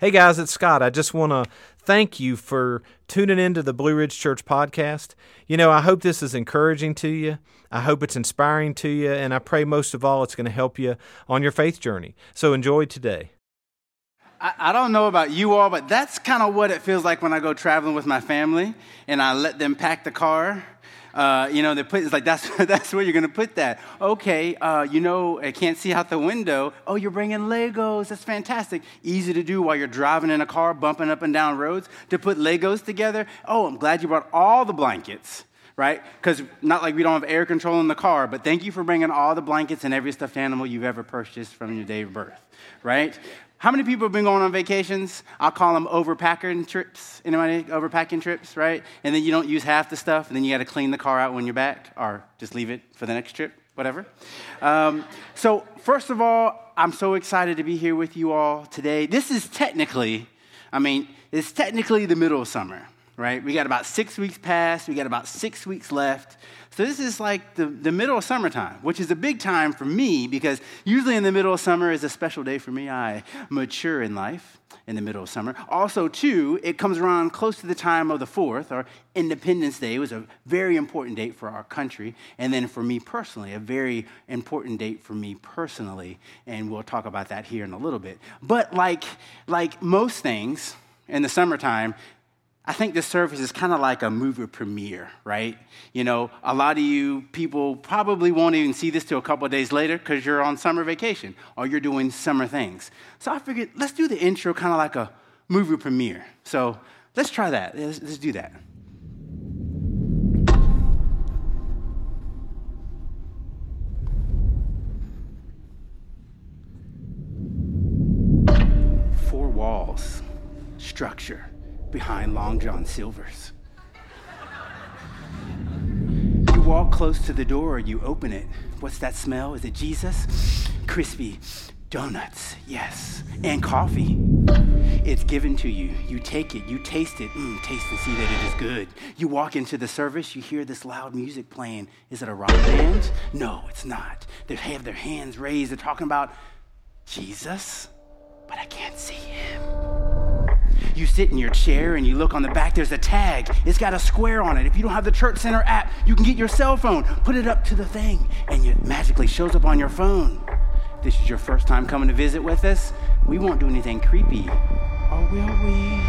Hey guys, it's Scott. I just want to thank you for tuning into the Blue Ridge Church podcast. You know, I hope this is encouraging to you. I hope it's inspiring to you, and I pray most of all it's going to help you on your faith journey. So enjoy today. I don't know about you all, but that's kind of what it feels like when I go traveling with my family and I let them pack the car. They put it's like that's where you're gonna put that. Okay, I can't see out the window. Oh, you're bringing Legos. That's fantastic. Easy to do while you're driving in a car, bumping up and down roads to put Legos together. Oh, I'm glad you brought all the blankets, right? Because not like we don't have air control in the car, but thank you for bringing all the blankets and every stuffed animal you've ever purchased from your day of birth, right? How many people have been going on vacations? I'll call them overpacking trips. Anybody overpacking trips, right? And then you don't use half the stuff, and then you got to clean the car out when you're back, or just leave it for the next trip, whatever. So first of all, I'm so excited to be here with you all today. This is technically the middle of summer, right? We got about 6 weeks past. We got about 6 weeks left. So this is like the middle of summertime, which is a big time for me because usually in the middle of summer is a special day for me. I mature in life in the middle of summer. Also, too, it comes around close to the time of the 4th, or Independence Day. It was a very important date for our country. And then for me personally, a very important date for me personally. And we'll talk about that here in a little bit. But like most things in the summertime, I think this service is kind of like a movie premiere, right? You know, a lot of you people probably won't even see this till a couple of days later because you're on summer vacation or you're doing summer things. So I figured let's do the intro kind of like a movie premiere. So let's try that. Let's do that. Four walls, structure. Behind Long John Silver's. You walk close to the door, you open it. What's that smell? Is it Jesus? Crispy donuts, yes, and coffee. It's given to you. You take it, you taste it. Taste and see that it is good. You walk into the service, you hear this loud music playing. Is it a rock band? No, it's not. They have their hands raised. They're talking about Jesus, but I can't see him. You sit in your chair and you look on the back. There's a tag. It's got a square on it. If you don't have the Church Center app, you can get your cell phone, put it up to the thing, and it magically shows up on your phone. This is your first time coming to visit with us. We won't do anything creepy, or will we?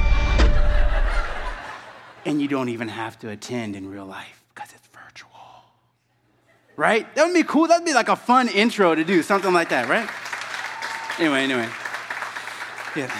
And you don't even have to attend in real life because it's virtual, right? That would be cool. That would be like a fun intro to do, something like that, right? Anyway. Yeah.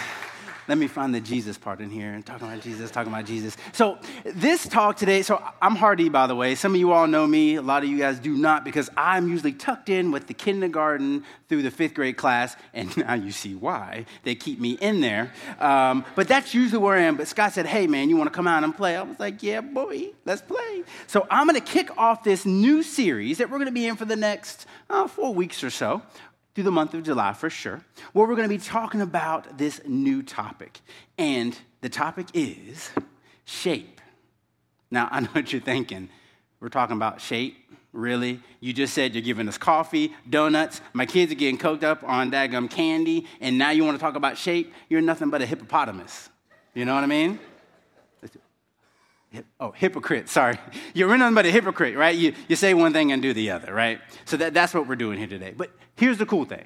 Let me find the Jesus part in here. Talking about Jesus. So this talk today, so I'm Hardy, by the way. Some of you all know me. A lot of you guys do not because I'm usually tucked in with the kindergarten through the 5th grade class. And now you see why they keep me in there. But that's usually where I am. But Scott said, hey, man, you want to come out and play? I was like, yeah, boy, let's play. So I'm going to kick off this new series that we're going to be in for the next 4 weeks or so. Through the month of July for sure, where we're going to be talking about this new topic. And the topic is shape. Now, I know what you're thinking. We're talking about shape? Really? You just said you're giving us coffee, donuts, my kids are getting coked up on daggum candy, and now you want to talk about shape? You're nothing but a hippopotamus. You know what I mean? Hypocrite, sorry. You're nothing but a hypocrite, right? You say one thing and do the other, right? So that's what we're doing here today. But here's the cool thing.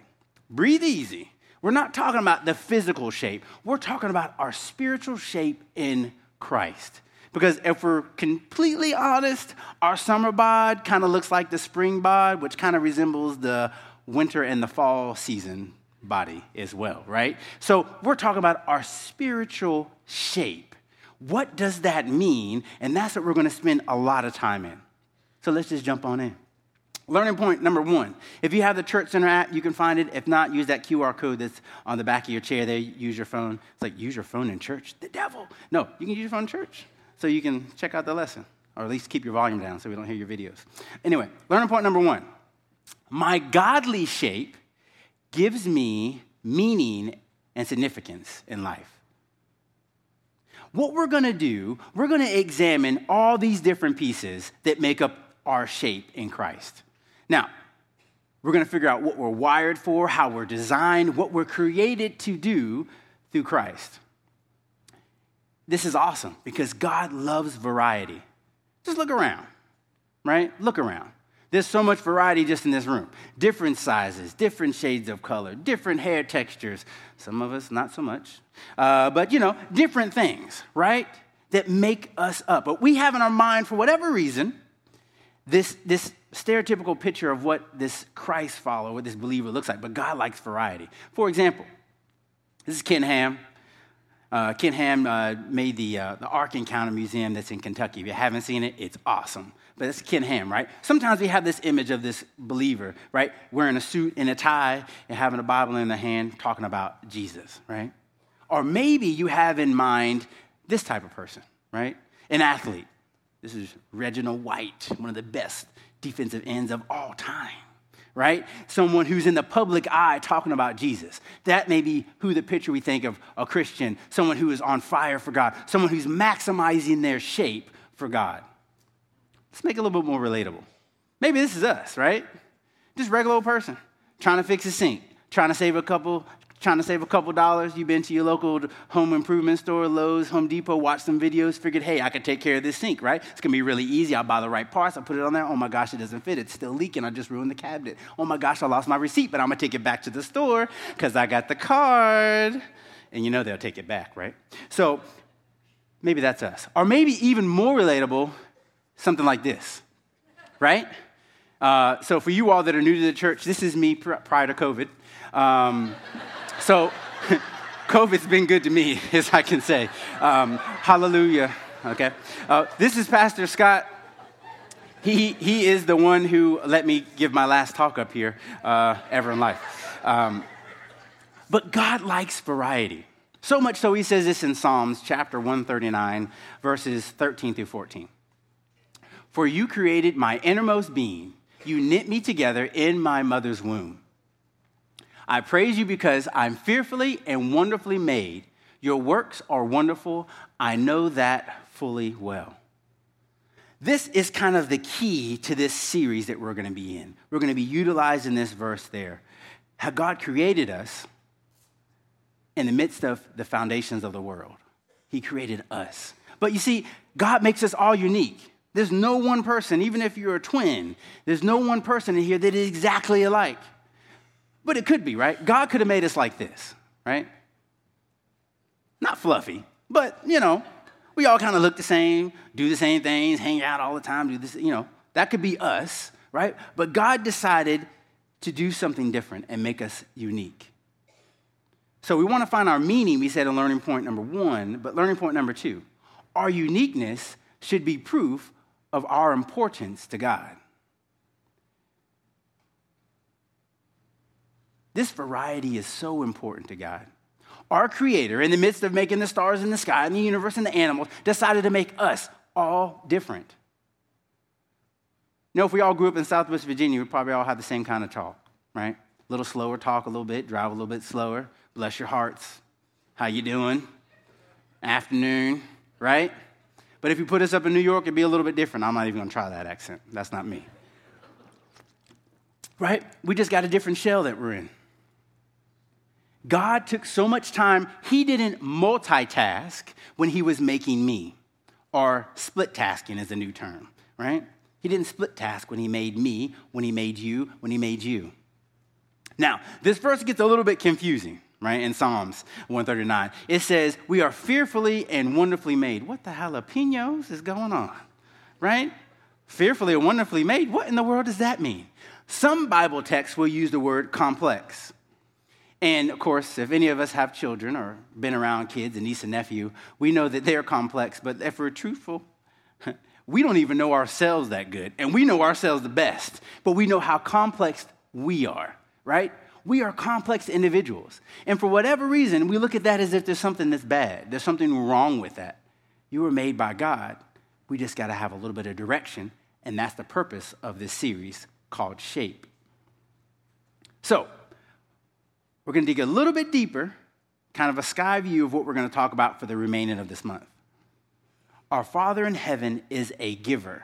Breathe easy. We're not talking about the physical shape. We're talking about our spiritual shape in Christ. Because if we're completely honest, our summer bod kind of looks like the spring bod, which kind of resembles the winter and the fall season body as well, right? So we're talking about our spiritual shape. What does that mean? And that's what we're going to spend a lot of time in. So let's just jump on in. Learning point number 1. If you have the Church Center app, you can find it. If not, use that QR code that's on the back of your chair there. Use your phone. It's like, use your phone in church. The devil. No, you can use your phone in church. So you can check out the lesson, or at least keep your volume down so we don't hear your videos. Anyway, learning point number 1. My godly shape gives me meaning and significance in life. What we're going to do, we're going to examine all these different pieces that make up our shape in Christ. Now, we're going to figure out what we're wired for, how we're designed, what we're created to do through Christ. This is awesome because God loves variety. Just look around, right? Look around. There's so much variety just in this room. Different sizes, different shades of color, different hair textures. Some of us, not so much. But, you know, different things, right, that make us up. But we have in our mind, for whatever reason, this stereotypical picture of what this Christ follower, what this believer looks like. But God likes variety. For example, this is Ken Ham. Made the Ark Encounter Museum that's in Kentucky. If you haven't seen it, it's awesome. But it's Ken Ham, right? Sometimes we have this image of this believer, right, wearing a suit and a tie and having a Bible in the hand talking about Jesus, right? Or maybe you have in mind this type of person, right? An athlete. This is Reggie White, one of the best defensive ends of all time, right? Someone who's in the public eye talking about Jesus. That may be who the picture we think of a Christian, someone who is on fire for God, someone who's maximizing their shape for God. Let's make it a little bit more relatable. Maybe this is us, right? Just regular old person trying to fix a sink, trying to save a couple dollars. You've been to your local home improvement store, Lowe's, Home Depot, watched some videos, figured, hey, I could take care of this sink, right? It's going to be really easy. I'll buy the right parts. I'll put it on there. Oh, my gosh, it doesn't fit. It's still leaking. I just ruined the cabinet. Oh, my gosh, I lost my receipt, but I'm going to take it back to the store because I got the card. And you know they'll take it back, right? So maybe that's us. Or maybe even more relatable, something like this, right? So for you all that are new to the church, this is me prior to COVID. So COVID's been good to me, as I can say. Hallelujah. Okay. This is Pastor Scott. He is the one who let me give my last talk up here ever in life. But God likes variety. So much so he says this in Psalms chapter 139, verses 13 through 14. For you created my innermost being. You knit me together in my mother's womb. I praise you because I'm fearfully and wonderfully made. Your works are wonderful. I know that fully well. This is kind of the key to this series that we're going to be in. We're going to be utilizing this verse there. How God created us in the midst of the foundations of the world. He created us. But you see, God makes us all unique. There's no one person, even if you're a twin, there's no one person in here that is exactly alike. But it could be, right? God could have made us like this, right? Not fluffy, but, you know, we all kind of look the same, do the same things, hang out all the time, do this, you know. That could be us, right? But God decided to do something different and make us unique. So we want to find our meaning, we said in learning point number 1, but learning point number 2, our uniqueness should be proof of our importance to God. This variety is so important to God. Our Creator, in the midst of making the stars in the sky and the universe and the animals, decided to make us all different. You know, if we all grew up in Southwest Virginia, we probably all have the same kind of talk, right? A little slower talk a little bit, drive a little bit slower. Bless your hearts. How you doing? Afternoon, right? But if you put us up in New York, it'd be a little bit different. I'm not even going to try that accent. That's not me. Right? We just got a different shell that we're in. God took so much time, he didn't multitask when he was making me, or split tasking is a new term, right? He didn't split task when he made me, when he made you, when he made you. Now, this verse gets a little bit confusing, right, in Psalms 139. It says, we are fearfully and wonderfully made. What the jalapenos is going on, right? Fearfully and wonderfully made. What in the world does that mean? Some Bible texts will use the word complex. And, of course, if any of us have children or been around kids, a niece and nephew, we know that they're complex. But if we're truthful, we don't even know ourselves that good. And we know ourselves the best. But we know how complex we are, right? We are complex individuals. And for whatever reason, we look at that as if there's something that's bad. There's something wrong with that. You were made by God. We just got to have a little bit of direction. And that's the purpose of this series called Shape. So, we're going to dig a little bit deeper, kind of a sky view of what we're going to talk about for the remaining of this month. Our Father in heaven is a giver.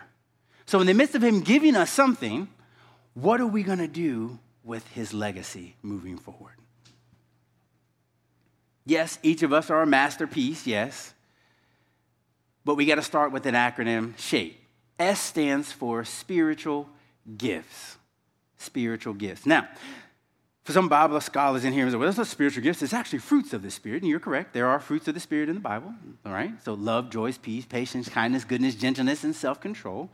So in the midst of him giving us something, what are we going to do with his legacy moving forward? Yes, each of us are a masterpiece, yes. But we got to start with an acronym, SHAPE. S stands for spiritual gifts. Spiritual gifts. Now, for some Bible scholars in here, well, that's not spiritual gifts. It's actually fruits of the Spirit, and you're correct. There are fruits of the Spirit in the Bible, all right? So love, joy, peace, patience, kindness, goodness, gentleness, and self-control.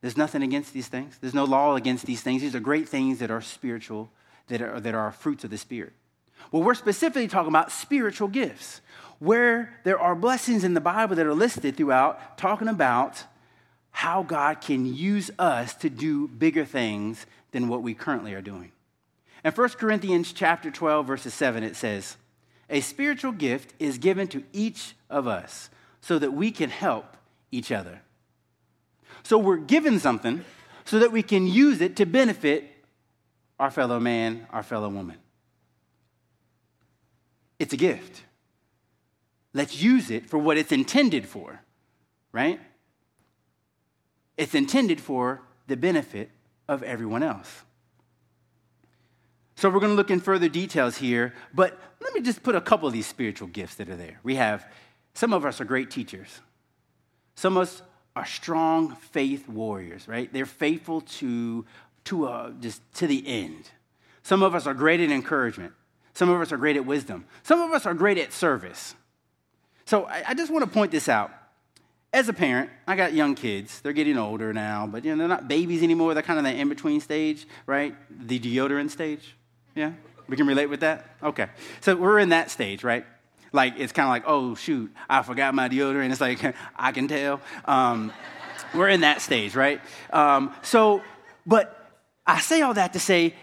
There's nothing against these things. There's no law against these things. These are great things that are spiritual, that are fruits of the Spirit. Well, we're specifically talking about spiritual gifts, where there are blessings in the Bible that are listed throughout, talking about how God can use us to do bigger things than what we currently are doing. In 1 Corinthians chapter 12, verses 7, it says, "A spiritual gift is given to each of us so that we can help each other." So we're given something so that we can use it to benefit our fellow man, our fellow woman. It's a gift. Let's use it for what it's intended for, right? It's intended for the benefit of everyone else. So we're going to look in further details here, but let me just put a couple of these spiritual gifts that are there. We have, some of us are great teachers. Some of us are strong faith warriors, right? They're faithful to to the end. Some of us are great at encouragement. Some of us are great at wisdom. Some of us are great at service. So I just want to point this out. As a parent, I got young kids. They're getting older now, but they're not babies anymore. They're kind of that in-between stage, right? The deodorant stage. Yeah? We can relate with that? Okay. So we're in that stage, right? Like, it's kind of like, oh, shoot, I forgot my deodorant. It's like, I can tell. We're in that stage, right? But I say all that to say,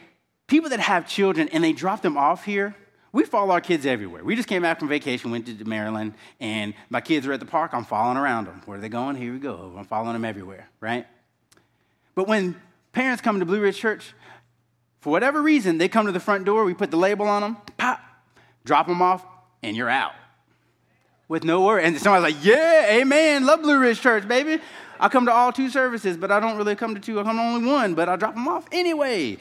people that have children and they drop them off here, we follow our kids everywhere. We just came back from vacation, went to Maryland, and my kids are at the park. I'm following around them. Where are they going? Here we go. I'm following them everywhere, right? But when parents come to Blue Ridge Church, for whatever reason, they come to the front door. We put the label on them, pop, drop them off, and you're out. With no worry. And somebody's like, yeah, amen, love Blue Ridge Church, baby. I come to all two services, but I don't really come to two. I come to only one, but I drop them off anyway.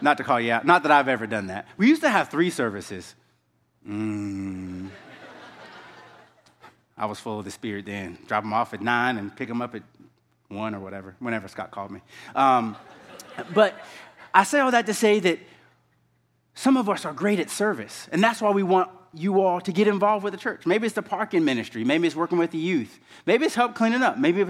Not to call you out. Not that I've ever done that. We used to have three services. I was full of the Spirit then. Drop them off at 9 and pick them up at 1 or whatever, whenever Scott called me. But I say all that to say that some of us are great at service, and that's why we want you all to get involved with the church. Maybe it's the parking ministry. Maybe it's working with the youth. Maybe it's help cleaning up. Maybe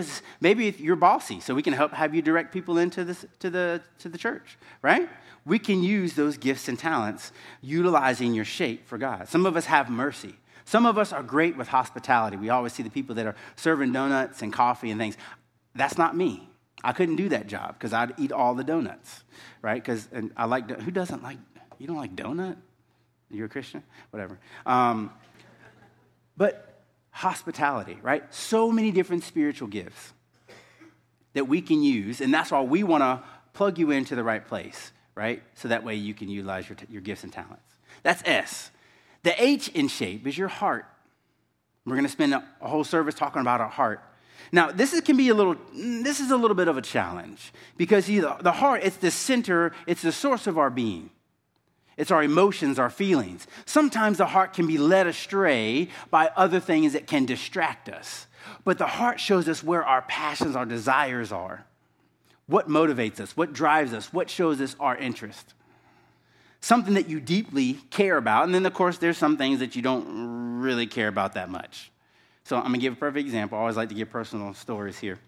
you're bossy, so we can help have you direct people into this to the church, right? We can use those gifts and talents, utilizing your shape for God. Some of us have mercy. Some of us are great with hospitality. We always see the people that are serving donuts and coffee and things. That's not me. I couldn't do that job because I'd eat all the donuts, right? Who doesn't like, you don't like donut? You're a Christian? Whatever. But hospitality, right? So many different spiritual gifts that we can use, and that's why we want to plug you into the right place, right? So that way you can utilize your gifts and talents. That's S. The H in shape is your heart. We're going to spend a whole service talking about our heart. Now, this is a little bit of a challenge because the heart, it's the center, it's the source of our being. It's our emotions, our feelings. Sometimes the heart can be led astray by other things that can distract us. But the heart shows us where our passions, our desires are, what motivates us, what drives us, what shows us our interest. Something that you deeply care about. And then, of course, there's some things that you don't really care about that much. So I'm going to give a perfect example. I always like to give personal stories here.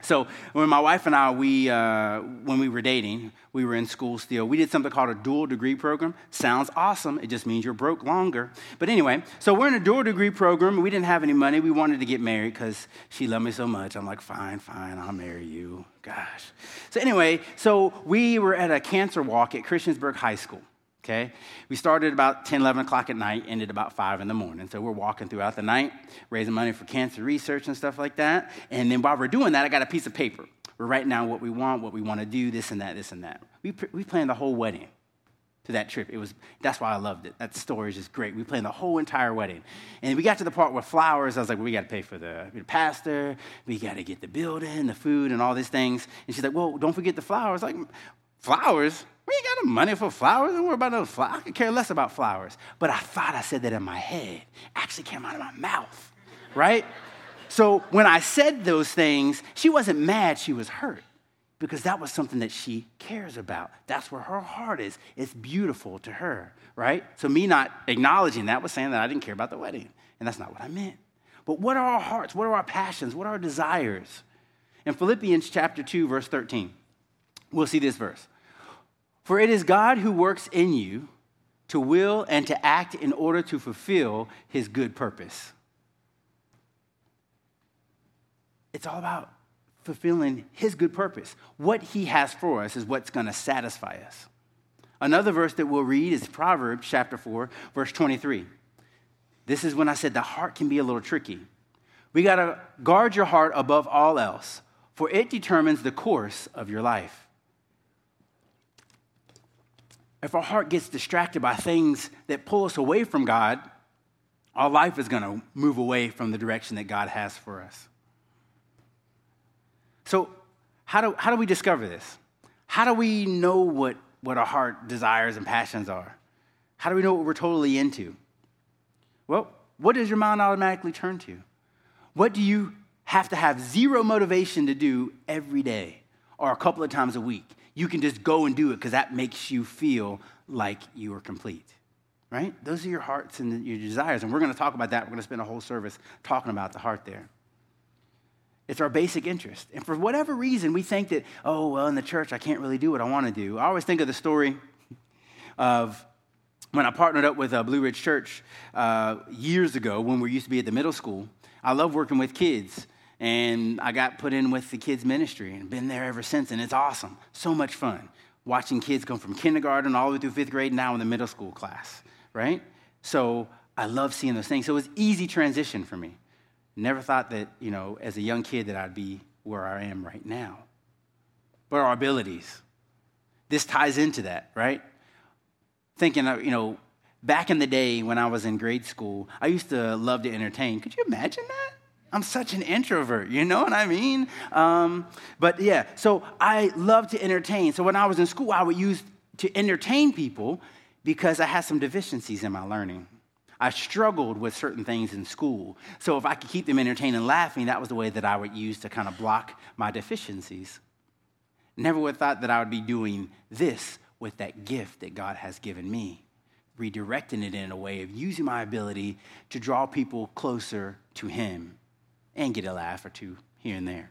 So when my wife and I, when we were dating, we were in school still. We did something called a dual degree program. Sounds awesome. It just means you're broke longer. But anyway, so we're in a dual degree program. We didn't have any money. We wanted to get married because she loved me so much. I'm like, fine, I'll marry you. Gosh. So anyway, so we were at a cancer walk at Christiansburg High School. Okay, we started about 10, 11 o'clock at night, ended about 5 in the morning. So we're walking throughout the night, raising money for cancer research and stuff like that. And then while we're doing that, I got a piece of paper. We're writing down what we want to do, this and that. We planned the whole wedding to that trip. That's why I loved it. That story is just great. We planned the whole entire wedding. And we got to the part with flowers. I was like, we got to pay for the pastor. We got to get the building, the food, and all these things. And she's like, well, don't forget the flowers. Like, flowers? We ain't got no money for flowers. Don't worry about those flowers. I could care less about flowers. But I thought I said that in my head. Actually came out of my mouth, right? So when I said those things, she wasn't mad. She was hurt because that was something that she cares about. That's where her heart is. It's beautiful to her, right? So me not acknowledging that was saying that I didn't care about the wedding. And that's not what I meant. But what are our hearts? What are our passions? What are our desires? In Philippians chapter 2, verse 13, we'll see this verse. For it is God who works in you to will and to act in order to fulfill his good purpose. It's all about fulfilling his good purpose. What he has for us is what's going to satisfy us. Another verse that we'll read is Proverbs chapter 4, verse 23. This is when I said the heart can be a little tricky. We got to guard your heart above all else, for it determines the course of your life. If our heart gets distracted by things that pull us away from God, our life is going to move away from the direction that God has for us. So how do we discover this? How do we know what our heart desires and passions are? How do we know what we're totally into? Well, what does your mind automatically turn to? What do you have to have zero motivation to do every day or a couple of times a week? You can just go and do it because that makes you feel like you are complete, right? Those are your hearts and your desires, and we're going to talk about that. We're going to spend a whole service talking about the heart there. It's our basic interest. And for whatever reason, we think that, oh, well, in the church, I can't really do what I want to do. I always think of the story of when I partnered up with Blue Ridge Church years ago when we used to be at the middle school. I love working with kids. And I got put in with the kids' ministry and been there ever since. And it's awesome. So much fun. Watching kids go from kindergarten all the way through fifth grade now in the middle school class, right? So I love seeing those things. So it was easy transition for me. Never thought that, as a young kid that I'd be where I am right now. But our abilities. This ties into that, right? Thinking, back in the day when I was in grade school, I used to love to entertain. Could you imagine that? I'm such an introvert, you know what I mean? So I love to entertain. So when I was in school, I would use to entertain people because I had some deficiencies in my learning. I struggled with certain things in school. So if I could keep them entertained and laughing, that was the way that I would use to kind of block my deficiencies. Never would have thought that I would be doing this with that gift that God has given me, redirecting it in a way of using my ability to draw people closer to him. And get a laugh or two here and there.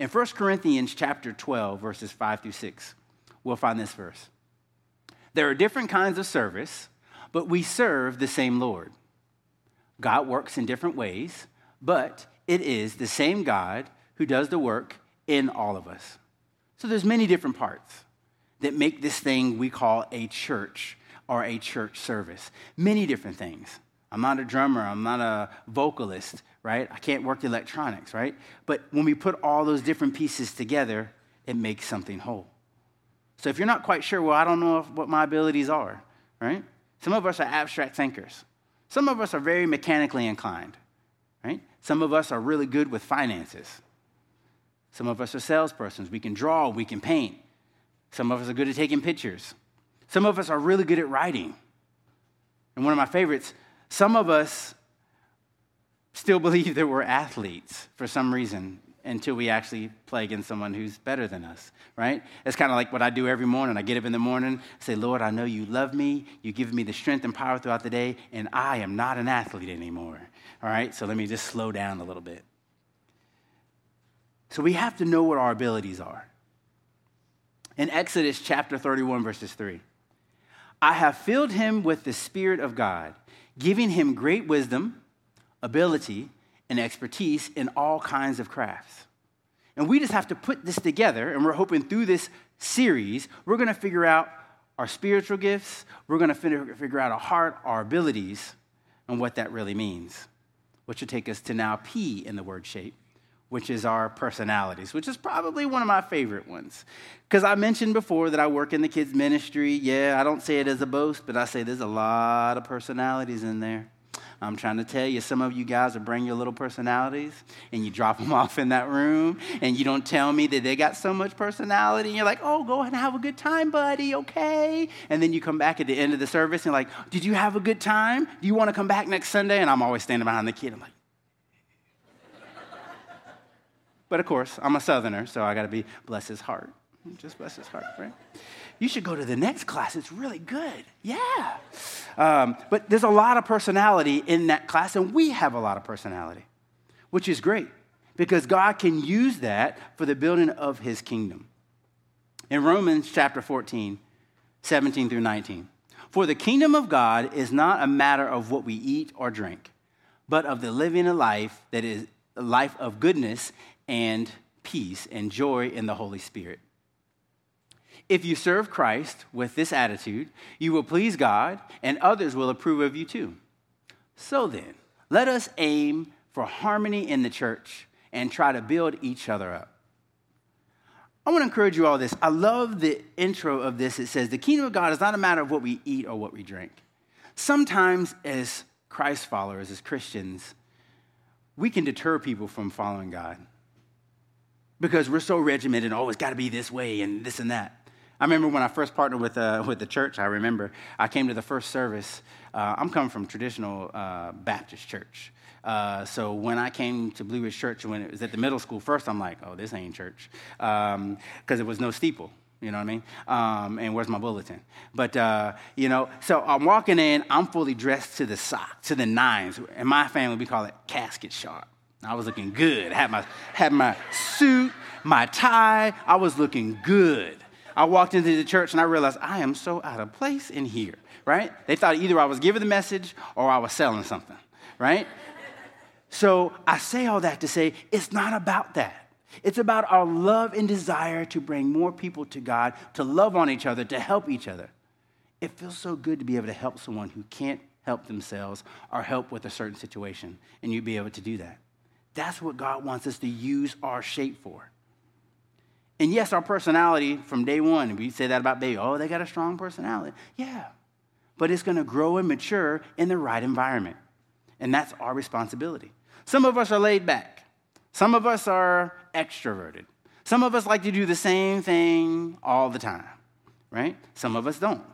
In 1 Corinthians chapter 12, verses 5 through 6, we'll find this verse. There are different kinds of service, but we serve the same Lord. God works in different ways, but it is the same God who does the work in all of us. So there's many different parts that make this thing we call a church or a church service. Many different things. I'm not a drummer. I'm not a vocalist, right? I can't work the electronics, right? But when we put all those different pieces together, it makes something whole. So if you're not quite sure, well, I don't know what my abilities are, right? Some of us are abstract thinkers. Some of us are very mechanically inclined, right? Some of us are really good with finances. Some of us are salespersons. We can draw. We can paint. Some of us are good at taking pictures. Some of us are really good at writing. And one of my favorites, some of us still believe that we're athletes for some reason until we actually play against someone who's better than us, right? It's kind of like what I do every morning. I get up in the morning, say, Lord, I know you love me. You give me the strength and power throughout the day, and I am not an athlete anymore, all right? So let me just slow down a little bit. So we have to know what our abilities are. In Exodus chapter 31, verses 3, I have filled him with the Spirit of God, giving him great wisdom, ability, and expertise in all kinds of crafts. And we just have to put this together, and we're hoping through this series, we're going to figure out our spiritual gifts, we're going to figure out our heart, our abilities, and what that really means, which will take us to now P in the word shape, which is our personalities, which is probably one of my favorite ones. Because I mentioned before that I work in the kids' ministry. Yeah, I don't say it as a boast, but I say there's a lot of personalities in there. I'm trying to tell you, some of you guys will bring your little personalities and you drop them off in that room and you don't tell me that they got so much personality and you're like, oh, go ahead and have a good time, buddy, okay? And then you come back at the end of the service and you're like, did you have a good time? Do you want to come back next Sunday? And I'm always standing behind the kid. I'm like, but of course, I'm a Southerner, so I got to be, bless his heart. Just bless his heart, right? You should go to the next class. It's really good. Yeah. But there's a lot of personality in that class, and we have a lot of personality, which is great because God can use that for the building of his kingdom. In Romans chapter 14, 17 through 19, for the kingdom of God is not a matter of what we eat or drink, but of the living a life that is a life of goodness and peace and joy in the Holy Spirit. If you serve Christ with this attitude, you will please God, and others will approve of you too. So then, let us aim for harmony in the church and try to build each other up. I want to encourage you all this. I love the intro of this. It says, the kingdom of God is not a matter of what we eat or what we drink. Sometimes as Christ followers, as Christians, we can deter people from following God because we're so regimented, oh, it's got to be this way and this and that. I remember when I first partnered with the church, I came to the first service. I'm coming from traditional Baptist church. So when I came to Blue Ridge Church, when it was at the middle school first, I'm like, oh, this ain't church, because it was no steeple. You know what I mean? And where's my bulletin? But, so I'm walking in. I'm fully dressed to the sock, to the nines. In my family, we call it casket sharp. I was looking good. Had my suit, my tie. I was looking good. I walked into the church and I realized I am so out of place in here, right? They thought either I was giving the message or I was selling something, right? So I say all that to say it's not about that. It's about our love and desire to bring more people to God, to love on each other, to help each other. It feels so good to be able to help someone who can't help themselves or help with a certain situation, and you'd be able to do that. That's what God wants us to use our shape for. And yes, our personality from day one, we say that about baby, oh, they got a strong personality. Yeah, but it's going to grow and mature in the right environment. And that's our responsibility. Some of us are laid back. Some of us are extroverted. Some of us like to do the same thing all the time, right? Some of us don't.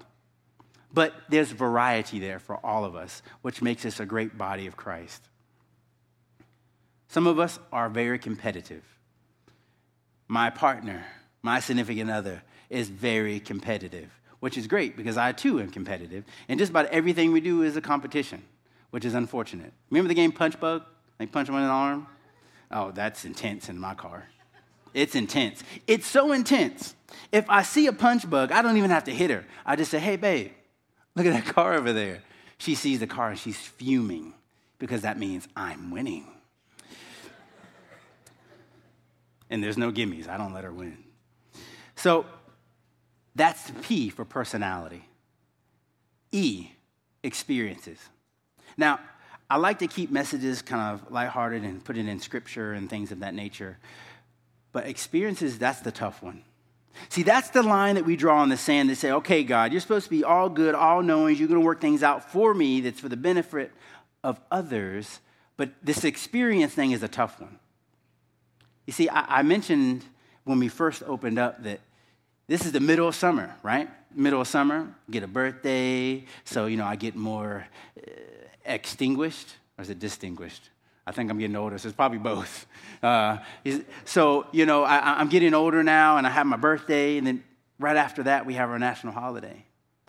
But there's variety there for all of us, which makes us a great body of Christ. Some of us are very competitive. My partner, my significant other, is very competitive, which is great because I, too, am competitive. And just about everything we do is a competition, which is unfortunate. Remember the game Punch Bug? They punch one in the arm? Oh, that's intense in my car. It's intense. It's so intense. If I see a punch bug, I don't even have to hit her. I just say, hey, babe, look at that car over there. She sees the car and she's fuming because that means I'm winning. And there's no gimmies. I don't let her win. So that's the P for personality. E, experiences. Now, I like to keep messages kind of lighthearted and put it in scripture and things of that nature. But experiences, that's the tough one. See, that's the line that we draw in the sand that say, okay, God, you're supposed to be all good, all knowing. You're going to work things out for me that's for the benefit of others. But this experience thing is a tough one. You see, I mentioned when we first opened up that this is the middle of summer, right? Middle of summer, get a birthday, so, I get more extinguished, or is it distinguished? I think I'm getting older, so it's probably both. I'm getting older now, and I have my birthday, and then right after that, we have our national holiday.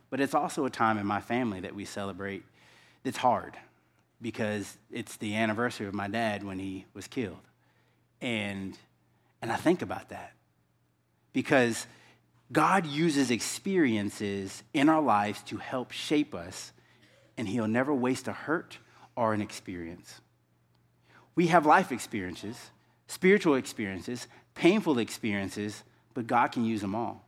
But it's also a time in my family that we celebrate that's hard because it's the anniversary of my dad when he was killed. And I think about that because God uses experiences in our lives to help shape us, and he'll never waste a hurt or an experience. We have life experiences, spiritual experiences, painful experiences, but God can use them all.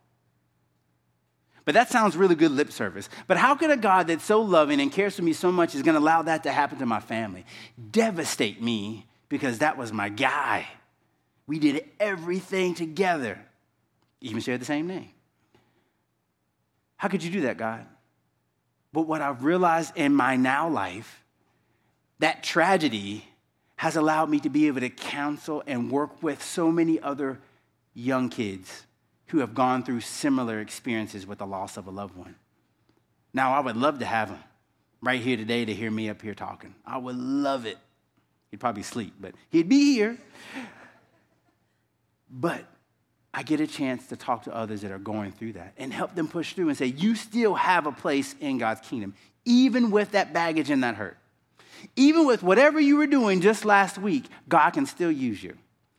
But that sounds really good lip service. But how could a God that's so loving and cares for me so much is going to allow that to happen to my family? Devastate me because that was my guy. We did everything together, even shared the same name. How could you do that, God? But what I've realized in my now life that tragedy has allowed me to be able to counsel and work with so many other young kids who have gone through similar experiences with the loss of a loved one. Now, I would love to have him right here today to hear me up here talking. I would love it. He'd probably sleep, but he'd be here. But I get a chance to talk to others that are going through that and help them push through and say, you still have a place in God's kingdom, even with that baggage and that hurt. Even with whatever you were doing just last week, God can still use you.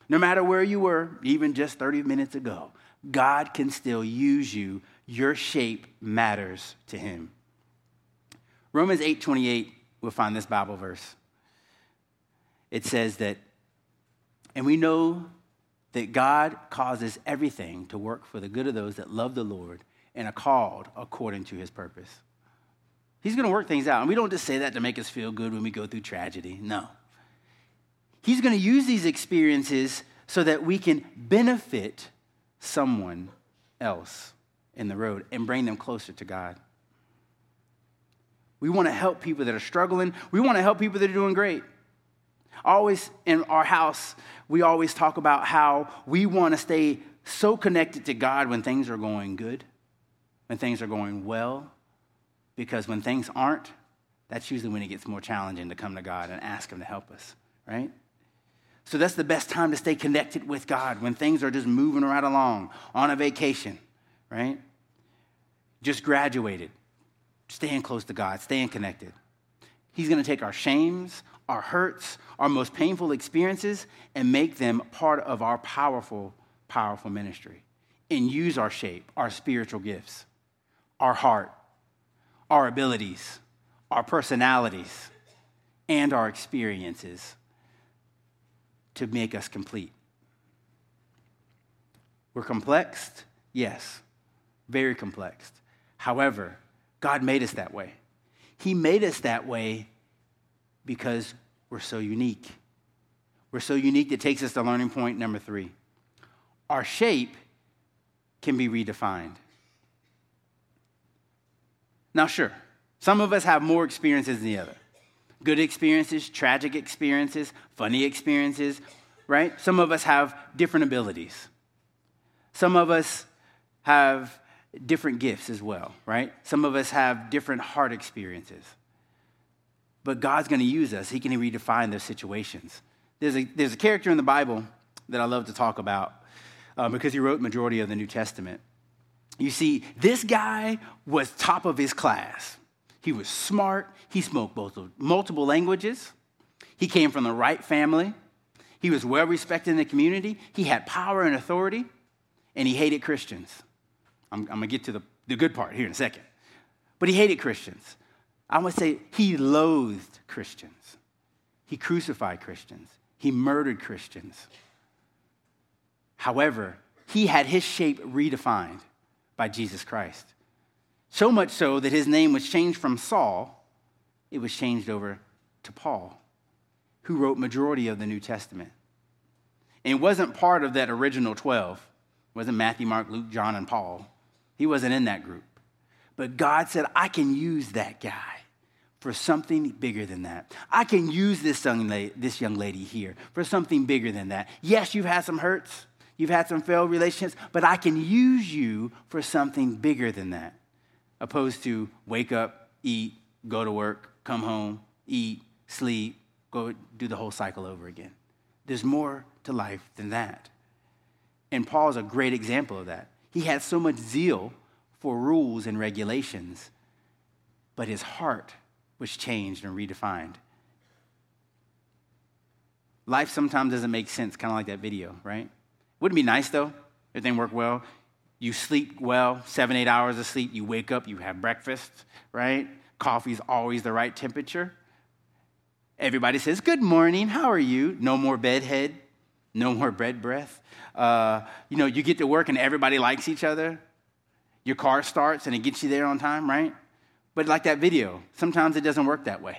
No matter where you were, even just 30 minutes ago, God can still use you. Your shape matters to him. Romans 8:28, we'll find this Bible verse. It says that, and we know that God causes everything to work for the good of those that love the Lord and are called according to his purpose. He's going to work things out. And we don't just say that to make us feel good when we go through tragedy. No. He's going to use these experiences so that we can benefit someone else in the road and bring them closer to God. We want to help people that are struggling. We want to help people that are doing great. Always in our house, we always talk about how we want to stay so connected to God when things are going good, when things are going well, because when things aren't, that's usually when it gets more challenging to come to God and ask him to help us, right? So that's the best time to stay connected with God, when things are just moving right along, on a vacation, right? Just graduated, staying close to God, staying connected. He's going to take our shames, our hurts, our most painful experiences, and make them part of our powerful, powerful ministry, and use our shape, our spiritual gifts, our heart, our abilities, our personalities, and our experiences to make us complete. We're complex, yes, very complex. However, God made us that way. He made us that way because we're so unique. We're so unique that takes us to learning point number 3. Our shape can be redefined. Now, sure, some of us have more experiences than the other. Good experiences, tragic experiences, funny experiences, right? Some of us have different abilities. Some of us have different gifts as well, right? Some of us have different heart experiences. But God's going to use us. He can redefine those situations. There's a character in the Bible that I love to talk about because he wrote the majority of the New Testament. You see, this guy was top of his class. He was smart. He spoke multiple languages. He came from the right family. He was well-respected in the community. He had power and authority, and he hated Christians. I'm going to get to the good part here in a second. But he hated Christians. I would say he loathed Christians. He crucified Christians. He murdered Christians. However, he had his shape redefined by Jesus Christ. So much so that his name was changed from Saul, it was changed over to Paul, who wrote majority of the New Testament. And it wasn't part of that original 12. It wasn't Matthew, Mark, Luke, John, and Paul. He wasn't in that group. But God said, I can use that guy for something bigger than that. I can use this young lady here for something bigger than that. Yes, you've had some hurts. You've had some failed relationships. But I can use you for something bigger than that. Opposed to wake up, eat, go to work, come home, eat, sleep, go do the whole cycle over again. There's more to life than that. And Paul's a great example of that. He had so much zeal for rules and regulations, but his heart was changed and redefined. Life sometimes doesn't make sense, kind of like that video, right? Wouldn't it be nice, though? Everything worked well. You sleep well, 7-8 hours of sleep. You wake up, you have breakfast, right? Coffee's always the right temperature. Everybody says, good morning, how are you? No more bedhead, no more bed breath. You get to work and everybody likes each other. Your car starts and it gets you there on time, right? But like that video, sometimes it doesn't work that way.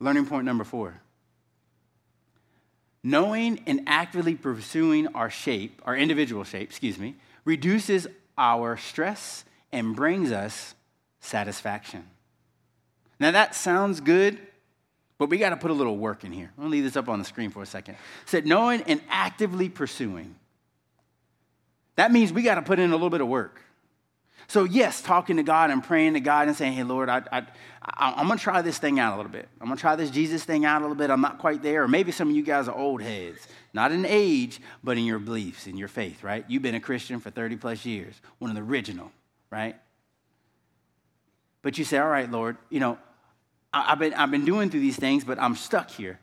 Learning point number 4. Knowing and actively pursuing our individual shape, reduces our stress and brings us satisfaction. Now that sounds good, but we got to put a little work in here. I'm going to leave this up on the screen for a second. It said knowing and actively pursuing. That means we got to put in a little bit of work. So yes, talking to God and praying to God and saying, hey, Lord, I'm going to try this thing out a little bit. I'm going to try this Jesus thing out a little bit. I'm not quite there. Or maybe some of you guys are old heads, not in age, but in your beliefs, in your faith, right? You've been a Christian for 30 plus years, one of the original, right? But you say, all right, Lord, you know, I've been doing through these things, but I'm stuck here.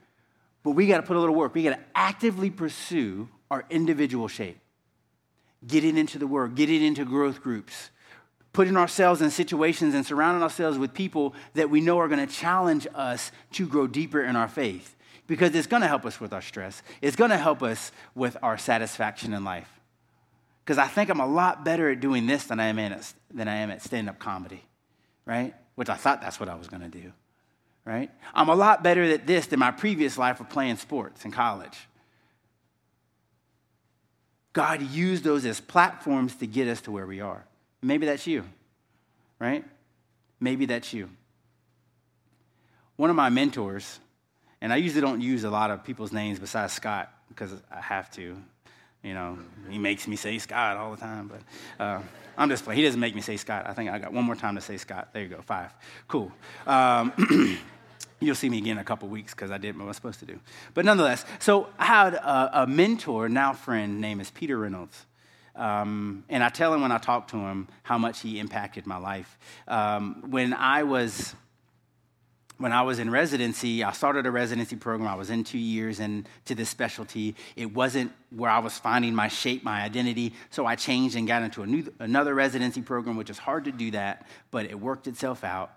But we got to put a little work. We got to actively pursue our individual shape. Get it into the Word. Get it into growth groups. Putting ourselves in situations and surrounding ourselves with people that we know are going to challenge us to grow deeper in our faith, because it's going to help us with our stress. It's going to help us with our satisfaction in life, because I think I'm a lot better at doing this than I am at stand-up comedy, right? Which I thought that's what I was going to do, right? I'm a lot better at this than my previous life of playing sports in college. God used those as platforms to get us to where we are. Maybe that's you, right? Maybe that's you. One of my mentors, and I usually don't use a lot of people's names besides Scott because I have to. You know, he makes me say Scott all the time, but I'm just playing. He doesn't make me say Scott. I think I got one more time to say Scott. There you go, 5. Cool. You'll see me again in a couple weeks because I did what I was supposed to do. But nonetheless, so I had a mentor, now friend, named is Peter Reynolds. And I tell him when I talk to him how much he impacted my life. When I was in residency, I started a residency program. I was in 2 years into this specialty. It wasn't where I was finding my shape, my identity, so I changed and got into another residency program, which is hard to do that, but it worked itself out.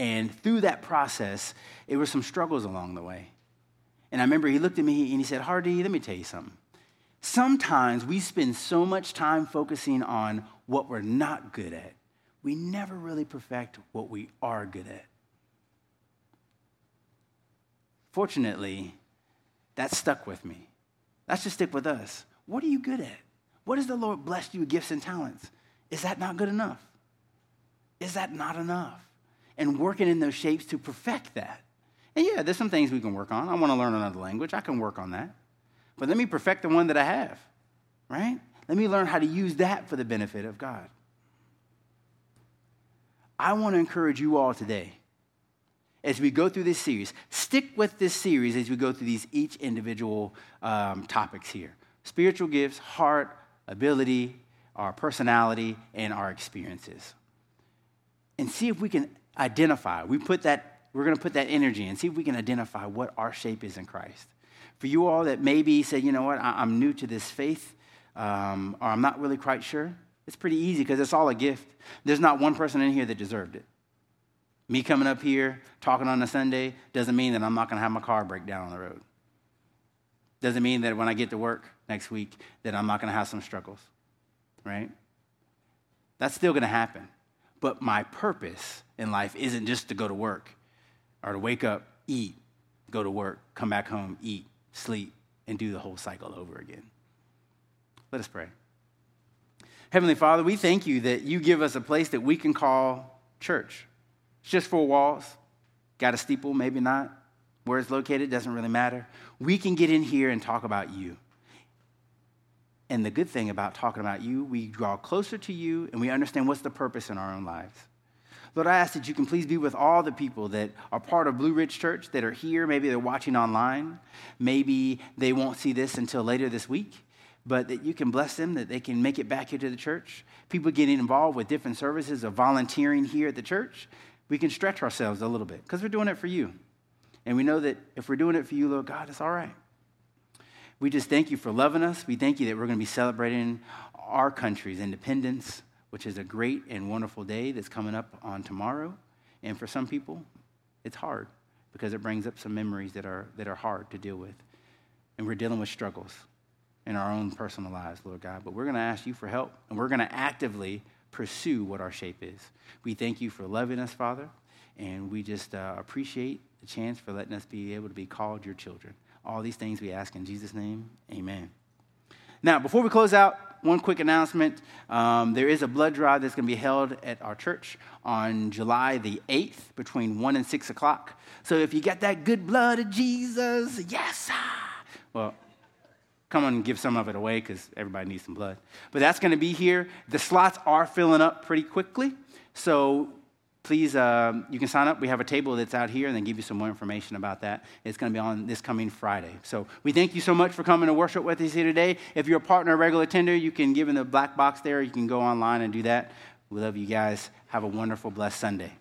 And through that process, it were some struggles along the way. And I remember he looked at me and he said, Hardy, let me tell you something. Sometimes we spend so much time focusing on what we're not good at, we never really perfect what we are good at. Fortunately, that stuck with me. That should stick with us. What are you good at? What has the Lord blessed you with gifts and talents? Is that not good enough? Is that not enough? And working in those shapes to perfect that. And yeah, there's some things we can work on. I want to learn another language. I can work on that. But let me perfect the one that I have, right? Let me learn how to use that for the benefit of God. I want to encourage you all today as we go through this series. Stick with this series as we go through these each individual topics here. Spiritual gifts, heart, ability, our personality, and our experiences. And see if we can identify. We're going to put that energy in. See if we can identify what our shape is in Christ. For you all that maybe say, you know what, I'm new to this faith, or I'm not really quite sure, it's pretty easy because it's all a gift. There's not one person in here that deserved it. Me coming up here, talking on a Sunday, doesn't mean that I'm not going to have my car break down on the road. Doesn't mean that when I get to work next week that I'm not going to have some struggles, right? That's still going to happen. But my purpose in life isn't just to go to work or to wake up, eat, go to work, come back home, eat, sleep, and do the whole cycle over again. Let us pray. Heavenly Father, we thank you that you give us a place that we can call church. It's just 4 walls, got a steeple, maybe not. Where it's located doesn't really matter. We can get in here and talk about you. And the good thing about talking about you, we draw closer to you and we understand what's the purpose in our own lives. Lord, I ask that you can please be with all the people that are part of Blue Ridge Church that are here. Maybe they're watching online. Maybe they won't see this until later this week, but that you can bless them, that they can make it back here to the church. People getting involved with different services or volunteering here at the church, we can stretch ourselves a little bit because we're doing it for you. And we know that if we're doing it for you, Lord God, it's all right. We just thank you for loving us. We thank you that we're going to be celebrating our country's independence, which is a great and wonderful day that's coming up on tomorrow. And for some people, it's hard because it brings up some memories that are hard to deal with. And we're dealing with struggles in our own personal lives, Lord God. But we're going to ask you for help, and we're going to actively pursue what our shape is. We thank you for loving us, Father, and we just appreciate the chance for letting us be able to be called your children. All these things we ask in Jesus' name, amen. Now, before we close out, one quick announcement. There is a blood drive that's going to be held at our church on July the 8th between 1 and 6 o'clock. So if you got that good blood of Jesus, yes, well, come on and give some of it away because everybody needs some blood. But that's going to be here. The slots are filling up pretty quickly. So please, you can sign up. We have a table that's out here and they give you some more information about that. It's going to be on this coming Friday. So we thank you so much for coming to worship with us here today. If you're a partner or regular attender, you can give in the black box there. You can go online and do that. We love you guys. Have a wonderful, blessed Sunday.